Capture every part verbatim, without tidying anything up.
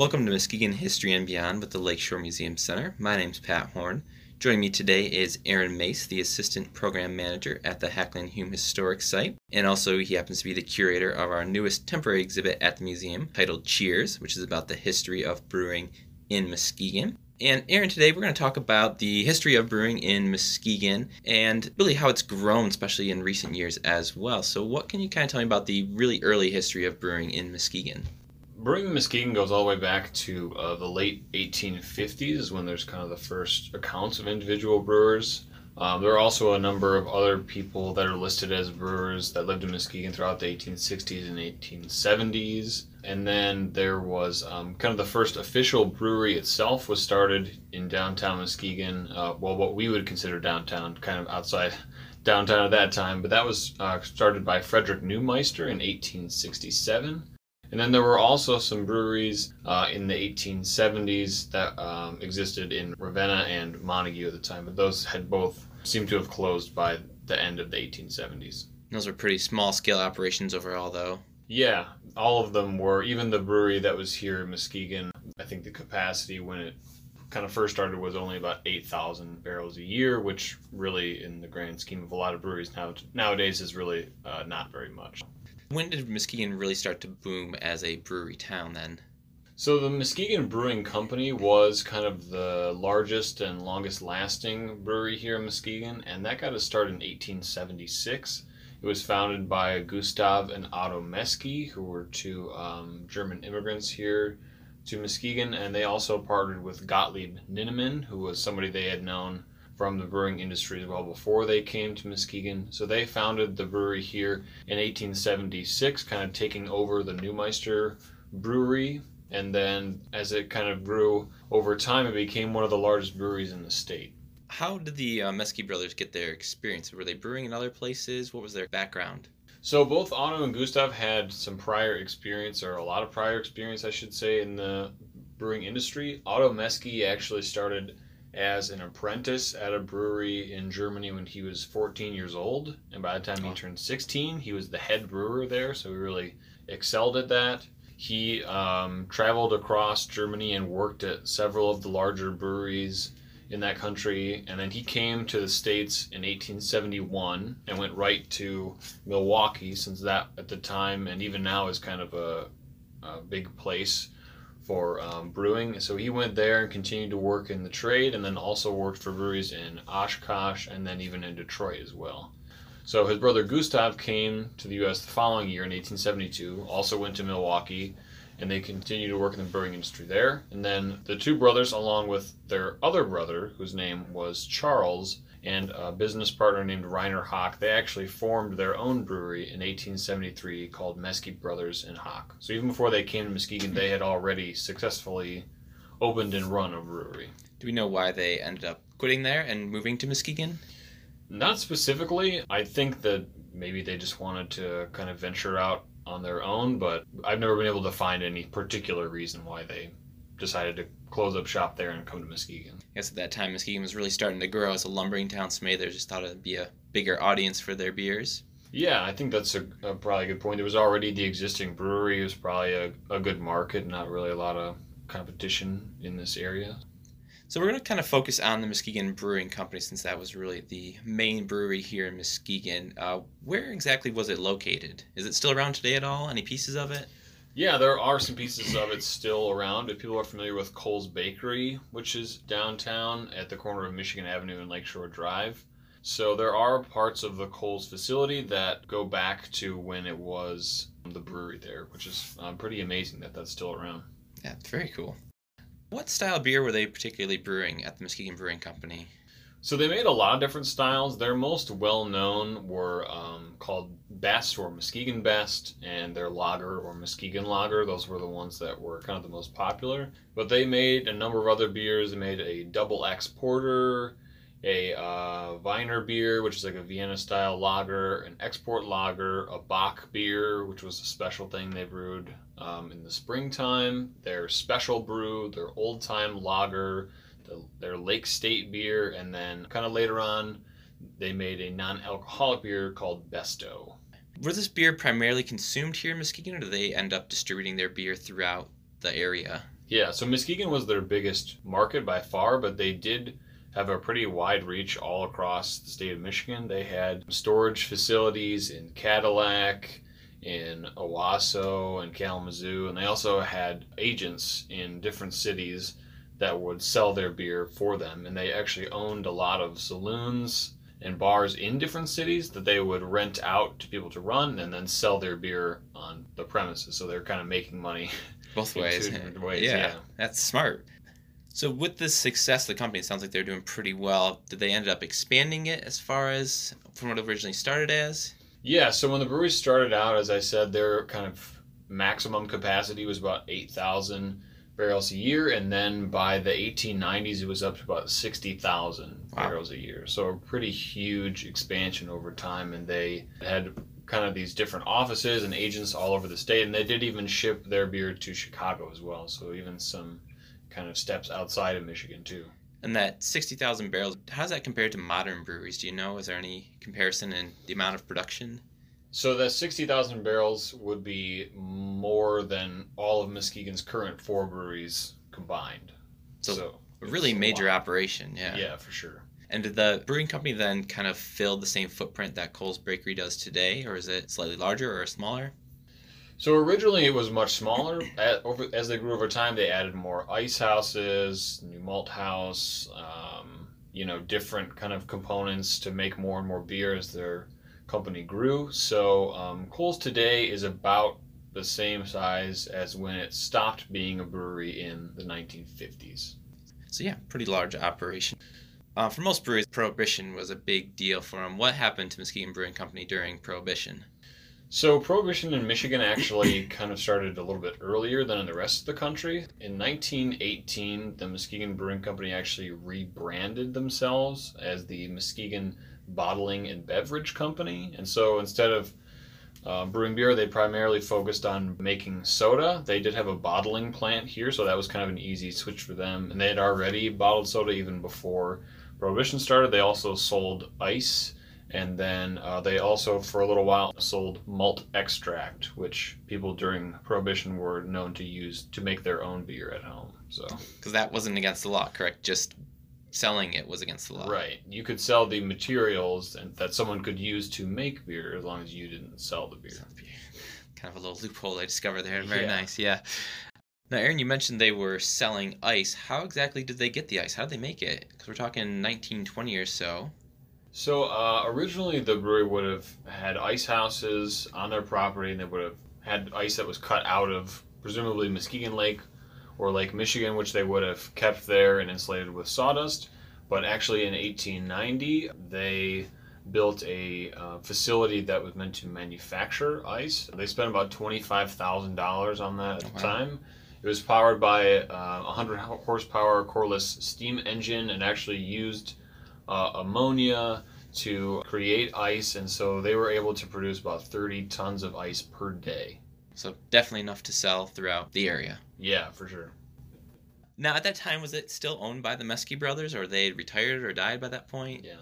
Welcome to Muskegon History and Beyond with the Lakeshore Museum Center. My name's Pat Horn. Joining me today is Aaron Mace, the Assistant Program Manager at the Hackland-Hulme Historic Site, and also he happens to be the curator of our newest temporary exhibit at the museum titled Cheers, which is about the history of brewing in Muskegon. And Aaron, today we're going to talk about the history of brewing in Muskegon and really how it's grown, especially in recent years as well. So what can you kind of tell me about the really early history of brewing in Muskegon? Brewing in Muskegon goes all the way back to uh, the late eighteen fifties, when there's kind of the first accounts of individual brewers. Um, there are also a number of other people that are listed as brewers that lived in Muskegon throughout the eighteen sixties and eighteen seventies. And then there was um, kind of the first official brewery itself was started in downtown Muskegon, uh, well, what we would consider downtown, kind of outside downtown at that time. But that was uh, started by Frederick Neumeister in eighteen sixty-seven. And then there were also some breweries uh, in the eighteen seventies that um, existed in Ravenna and Montague at the time, but those had both seemed to have closed by the end of the eighteen seventies. Those were pretty small-scale operations overall, though. Yeah, all of them were. Even the brewery that was here in Muskegon, I think the capacity when it kind of first started was only about eight thousand barrels a year, which really, in the grand scheme of a lot of breweries now nowadays, is really uh, not very much. When did Muskegon really start to boom as a brewery town then? So the Muskegon Brewing Company was kind of the largest and longest lasting brewery here in Muskegon, and that got its start in eighteen seventy-six. It was founded by Gustav and Otto Meske, who were two um, German immigrants here to Muskegon, and they also partnered with Gottlieb Ninnemann, who was somebody they had known from the brewing industry as well before they came to Muskegon. So they founded the brewery here in eighteen seventy-six, kind of taking over the Neumeister brewery. And then as it kind of grew over time, it became one of the largest breweries in the state. How did the uh, Meske brothers get their experience? Were they brewing in other places? What was their background? So both Otto and Gustav had some prior experience, or a lot of prior experience, I should say, in the brewing industry. Otto Meske actually started as an apprentice at a brewery in Germany when he was fourteen years old, and by the time he turned sixteen, he was the head brewer there, so he really excelled at that. He um, traveled across Germany and worked at several of the larger breweries in that country, and then he came to the States in eighteen seventy-one and went right to Milwaukee, since that at the time, and even now, is kind of a, a big place for um, brewing. So he went there and continued to work in the trade, and then also worked for breweries in Oshkosh and then even in Detroit as well. So his brother Gustav came to the U S the following year in eighteen seventy-two, also went to Milwaukee, and they continued to work in the brewing industry there. And then the two brothers, along with their other brother, whose name was Charles, and a business partner named Reiner Hock, they actually formed their own brewery in eighteen seventy-three called Meske Brothers and Hock. So even before they came to Muskegon, they had already successfully opened and run a brewery. Do we know why they ended up quitting there and moving to Muskegon? Not specifically. I think that maybe they just wanted to kind of venture out on their own, but I've never been able to find any particular reason why they decided to close up shop there and come to Muskegon. I guess at that time Muskegon was really starting to grow as a lumbering town, so maybe they just thought it would be a bigger audience for their beers. Yeah, I think that's a, a probably a good point. There was already the existing brewery. It was probably a, a good market, not really a lot of competition in this area. So we're going to kind of focus on the Muskegon Brewing Company, since that was really the main brewery here in Muskegon. Uh, where exactly was it located? Is it still around today at all? Any pieces of it? Yeah, there are some pieces of it still around. If people are familiar with Kohl's Bakery, which is downtown at the corner of Michigan Avenue and Lakeshore Drive. So there are parts of the Kohl's facility that go back to when it was the brewery there, which is um, pretty amazing that that's still around. Yeah, it's very cool. What style of beer were they particularly brewing at the Muskegon Brewing Company? So they made a lot of different styles. Their most well-known were um, called Best or Muskegon Best, and their Lager or Muskegon Lager. Those were the ones that were kind of the most popular. But they made a number of other beers. They made a Double X Porter, a uh, Viner beer, which is like a Vienna-style lager, an export lager, a Bock beer, which was a special thing they brewed um, in the springtime, their special brew, their old-time lager, their Lake State beer, and then kind of later on they made a non-alcoholic beer called Besto. Was this beer primarily consumed here in Muskegon, or did they end up distributing their beer throughout the area? Yeah, so Muskegon was their biggest market by far, but they did have a pretty wide reach all across the state of Michigan. They had storage facilities in Cadillac, in Owasso, and Kalamazoo, and they also had agents in different cities that would sell their beer for them, and they actually owned a lot of saloons and bars in different cities that they would rent out to people to run and then sell their beer on the premises. So they're kind of making money both ways. ways. Yeah, yeah, that's smart. So with this success, the company, it sounds like they're doing pretty well. Did they end up expanding it as far as from what it originally started as? Yeah, so when the brewery started out, as I said, their kind of maximum capacity was about eight thousand barrels a year, and then by the eighteen nineties it was up to about sixty thousand wow. barrels a year. So a pretty huge expansion over time, and they had kind of these different offices and agents all over the state, and they did even ship their beer to Chicago as well, so even some kind of steps outside of Michigan too. And that sixty thousand barrels, how does that compare to modern breweries? Do you know, is there any comparison in the amount of production? So that sixty thousand barrels would be more than all of Muskegon's current four breweries combined. So, so a really major a operation, yeah. Yeah, for sure. And did the brewing company then kind of fill the same footprint that Kohl's Bakery does today, or is it slightly larger or smaller? So originally it was much smaller. As they grew over time, they added more ice houses, new malt house, um, you know, different kind of components to make more and more beer as their company grew. So um, Kohl's today is about the same size as when it stopped being a brewery in the nineteen fifties. So yeah, pretty large operation. Uh, for most breweries, Prohibition was a big deal for them. What happened to Muskegon Brewing Company during Prohibition? So Prohibition in Michigan actually kind of started a little bit earlier than in the rest of the country. In nineteen eighteen, the Muskegon Brewing Company actually rebranded themselves as the Muskegon Bottling and Beverage Company. And so instead of uh, brewing beer, they primarily focused on making soda. They did have a bottling plant here, so that was kind of an easy switch for them. And they had already bottled soda even before Prohibition started. They also sold ice, and then uh, they also, for a little while, sold malt extract, which people during Prohibition were known to use to make their own beer at home. So, because that wasn't against the law, correct? Just selling it was against the law. Right. You could sell the materials and that someone could use to make beer as long as you didn't sell the beer. Kind of a little loophole I discovered there. Very yeah. nice, yeah. Now, Aaron, you mentioned they were selling ice. How exactly did they get the ice? How did they make it? Because we're talking nineteen twenty or so. So uh, originally the brewery would have had ice houses on their property, and they would have had ice that was cut out of presumably Muskegon Lake or Lake Michigan, which they would have kept there and insulated with sawdust. But actually in eighteen ninety, they built a uh, facility that was meant to manufacture ice. They spent about twenty-five thousand dollars on that at the time. It was powered by a uh, one hundred horsepower Corliss steam engine, and actually used uh, ammonia to create ice. And so they were able to produce about thirty tons of ice per day. So definitely enough to sell throughout the area. Yeah, for sure. Now, at that time, was it still owned by the Meske brothers, or they retired or died by that point? Yeah.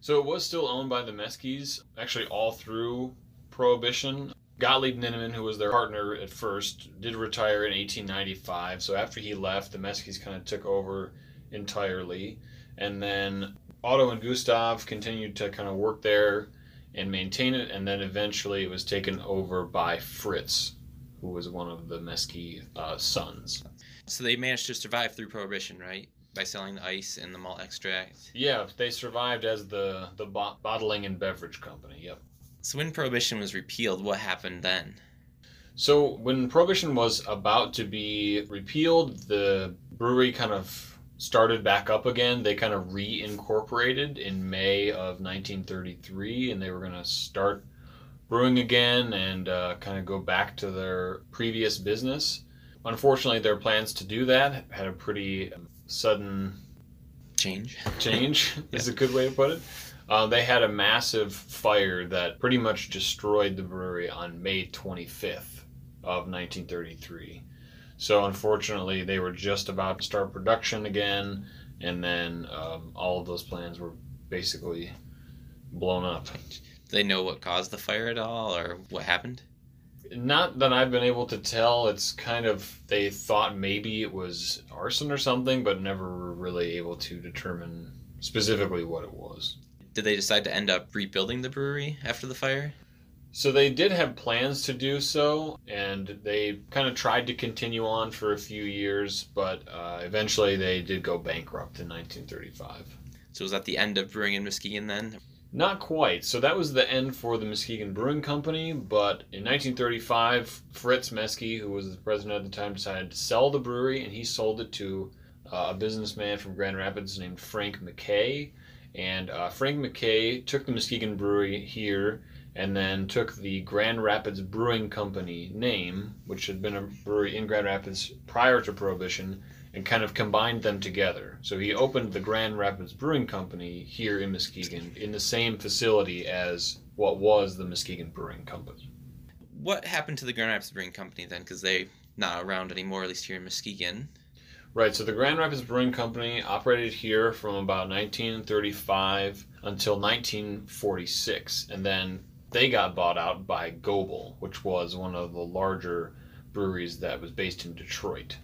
So it was still owned by the Meskes, actually all through Prohibition. Gottlieb Ninnemann, who was their partner at first, did retire in eighteen ninety-five. So after he left, the Meskes kind of took over entirely. And then Otto and Gustav continued to kind of work there and maintain it, and then eventually it was taken over by Fritz, who was one of the Meske uh, sons. So they managed to survive through Prohibition, right? By selling the ice and the malt extract? Yeah, they survived as the, the bo- bottling and beverage company, yep. So when Prohibition was repealed, what happened then? So when Prohibition was about to be repealed, the brewery kind of started back up again. They kind of reincorporated in May of nineteen thirty-three, and they were going to start brewing again and uh, kind of go back to their previous business. Unfortunately, their plans to do that had a pretty sudden change. Change is yeah. a good way to put it. Uh, they had a massive fire that pretty much destroyed the brewery on May twenty-fifth of nineteen thirty-three. So unfortunately, they were just about to start production again, and then um, all of those plans were basically blown up. Do they know what caused the fire at all, or what happened? not that I've been able to tell. It's kind of, they thought maybe it was arson or something, but never were really able to determine specifically what it was. Did they decide to end up rebuilding the brewery after the fire? So they did have plans to do so, and they kind of tried to continue on for a few years, but uh, eventually they did go bankrupt in nineteen thirty-five. So was that the end of brewing in Muskegon then? Not quite. So that was the end for the Muskegon Brewing Company, but in nineteen thirty-five, Fritz Meske, who was the president at the time, decided to sell the brewery, and he sold it to uh, a businessman from Grand Rapids named Frank McKay. And uh, Frank McKay took the Muskegon Brewery here, and then took the Grand Rapids Brewing Company name, which had been a brewery in Grand Rapids prior to Prohibition, and kind of combined them together. So he opened the Grand Rapids Brewing Company here in Muskegon in the same facility as what was the Muskegon Brewing Company. What happened to the Grand Rapids Brewing Company then? Because they're not around anymore, at least here in Muskegon. Right, so the Grand Rapids Brewing Company operated here from about nineteen thirty-five until nineteen forty-six, and then they got bought out by Goebel, which was one of the larger breweries that was based in Detroit.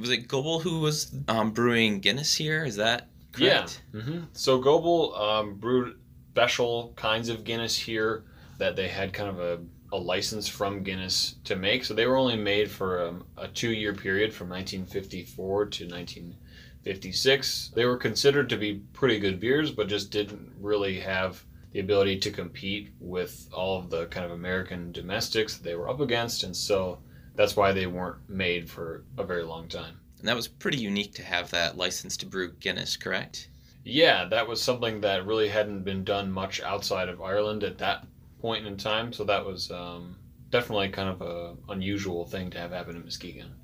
Was it Goebel who was um, brewing Guinness here? Is that correct? Yeah. Mm-hmm. So Goebel um, brewed special kinds of Guinness here that they had kind of a, a license from Guinness to make. So they were only made for um, a two-year period from nineteen fifty-four to nineteen fifty-six. They were considered to be pretty good beers, but just didn't really have the ability to compete with all of the kind of American domestics that they were up against, and so that's why they weren't made for a very long time. And that was pretty unique to have that license to brew Guinness, correct? Yeah, that was something that really hadn't been done much outside of Ireland at that point in time, so that was um, definitely kind of an unusual thing to have happen in Muskegon.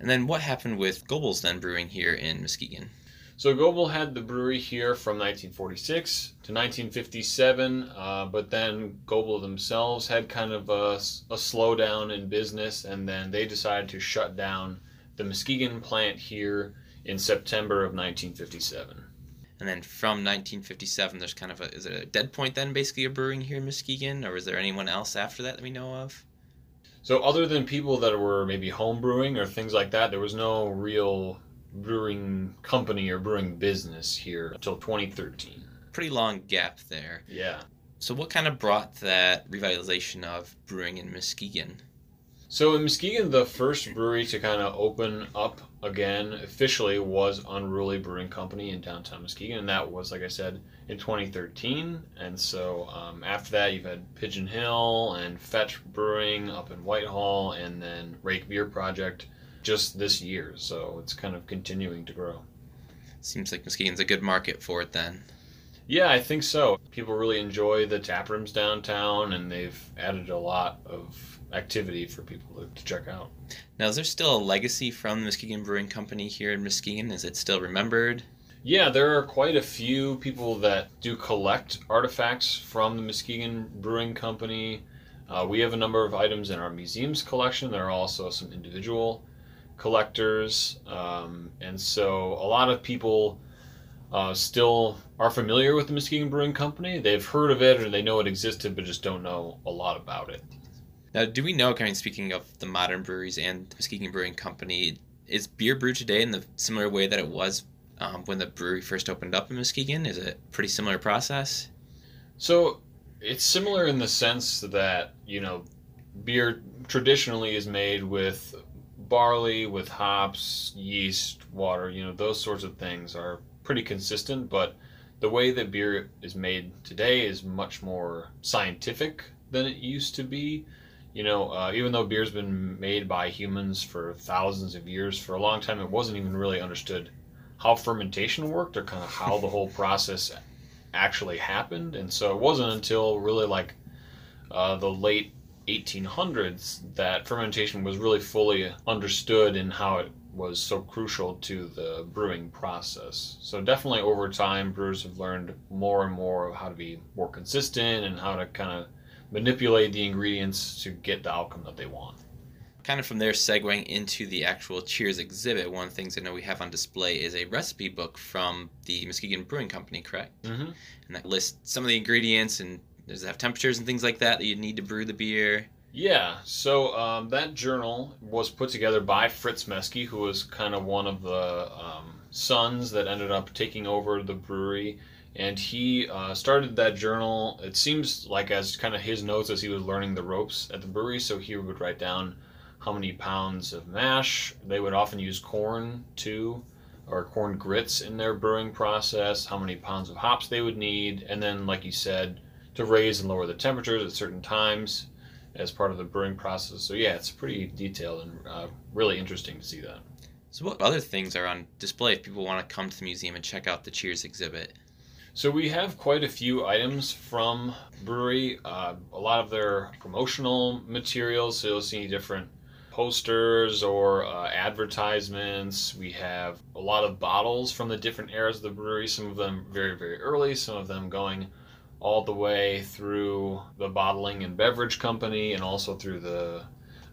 And then what happened with Goebel's then brewing here in Muskegon? So Goebel had the brewery here from nineteen forty-six to nineteen fifty-seven, uh, but then Goebel themselves had kind of a, a slowdown in business, and then they decided to shut down the Muskegon plant here in September of nineteen fifty-seven. And then from nineteen fifty-seven, there's kind of a, is it a dead point then basically of brewing here in Muskegon, or was there anyone else after that that we know of? So other than people that were maybe home brewing or things like that, there was no real brewing company or brewing business here until twenty thirteen. Pretty long gap there. Yeah. So what kind of brought that revitalization of brewing in Muskegon? So in Muskegon, the first brewery to kind of open up again officially was Unruly Brewing Company in downtown Muskegon, and that was, like I said, in twenty thirteen. And so um, after that, you've had Pigeon Hill and Fetch Brewing up in Whitehall, and then Rake Beer Project just this year, so it's kind of continuing to grow. Seems like Muskegon's a good market for it then. Yeah, I think so. People really enjoy the tap rooms downtown, and they've added a lot of activity for people to, to check out. Now, is there still a legacy from the Muskegon Brewing Company here in Muskegon? Is it still remembered? Yeah, there are quite a few people that do collect artifacts from the Muskegon Brewing Company. Uh, we have a number of items in our museum's collection. There are also some individual collectors, um, and so a lot of people uh, still are familiar with the Muskegon Brewing Company. They've heard of it, or they know it existed, but just don't know a lot about it. Now, do we know, I mean, speaking of the modern breweries and the Muskegon Brewing Company, is beer brewed today in the similar way that it was um, when the brewery first opened up in Muskegon? Is it a pretty similar process? So it's similar in the sense that, you know, beer traditionally is made with barley, with hops, yeast, water, you know, those sorts of things are pretty consistent, but the way that beer is made today is much more scientific than it used to be. You know, uh, even though beer's been made by humans for thousands of years, for a long time it wasn't even really understood how fermentation worked or kind of how the whole process actually happened, and so it wasn't until really like uh, the late eighteen hundreds that fermentation was really fully understood and how it was so crucial to the brewing process. So definitely over time, brewers have learned more and more of how to be more consistent and how to kind of manipulate the ingredients to get the outcome that they want. Kind of from there, segueing into the actual Cheers exhibit, one of the things I know we have on display is a recipe book from the Muskegon Brewing Company, correct? Mm-hmm. And that lists some of the ingredients and does it have temperatures and things like that that you need to brew the beer? Yeah, so um, that journal was put together by Fritz Meske, who was kind of one of the um, sons that ended up taking over the brewery. And he uh, started that journal, it seems like, as kind of his notes as he was learning the ropes at the brewery. So he would write down how many pounds of mash. They would often use corn, too, or corn grits in their brewing process, how many pounds of hops they would need, and then, like you said, to raise and lower the temperatures at certain times as part of the brewing process. So yeah, it's pretty detailed and uh, really interesting to see that. So what other things are on display if people want to come to the museum and check out the Cheers exhibit? So we have quite a few items from brewery, uh, a lot of their promotional materials, so you'll see different posters or uh, advertisements. We have a lot of bottles from the different eras of the brewery, some of them very, very early, some of them going all the way through the Bottling and Beverage Company, and also through the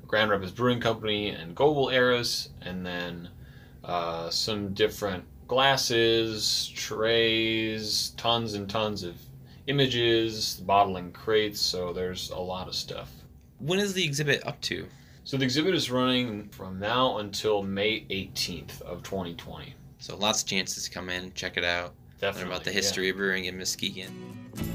Grand Rapids Brewing Company and Goebel eras, and then uh, some different glasses, trays, tons and tons of images, bottling crates, so there's a lot of stuff. When is the exhibit up to? So the exhibit is running from now until May eighteenth of twenty twenty. So lots of chances to come in, check it out, Definitely, learn about the history yeah. of brewing in Muskegon.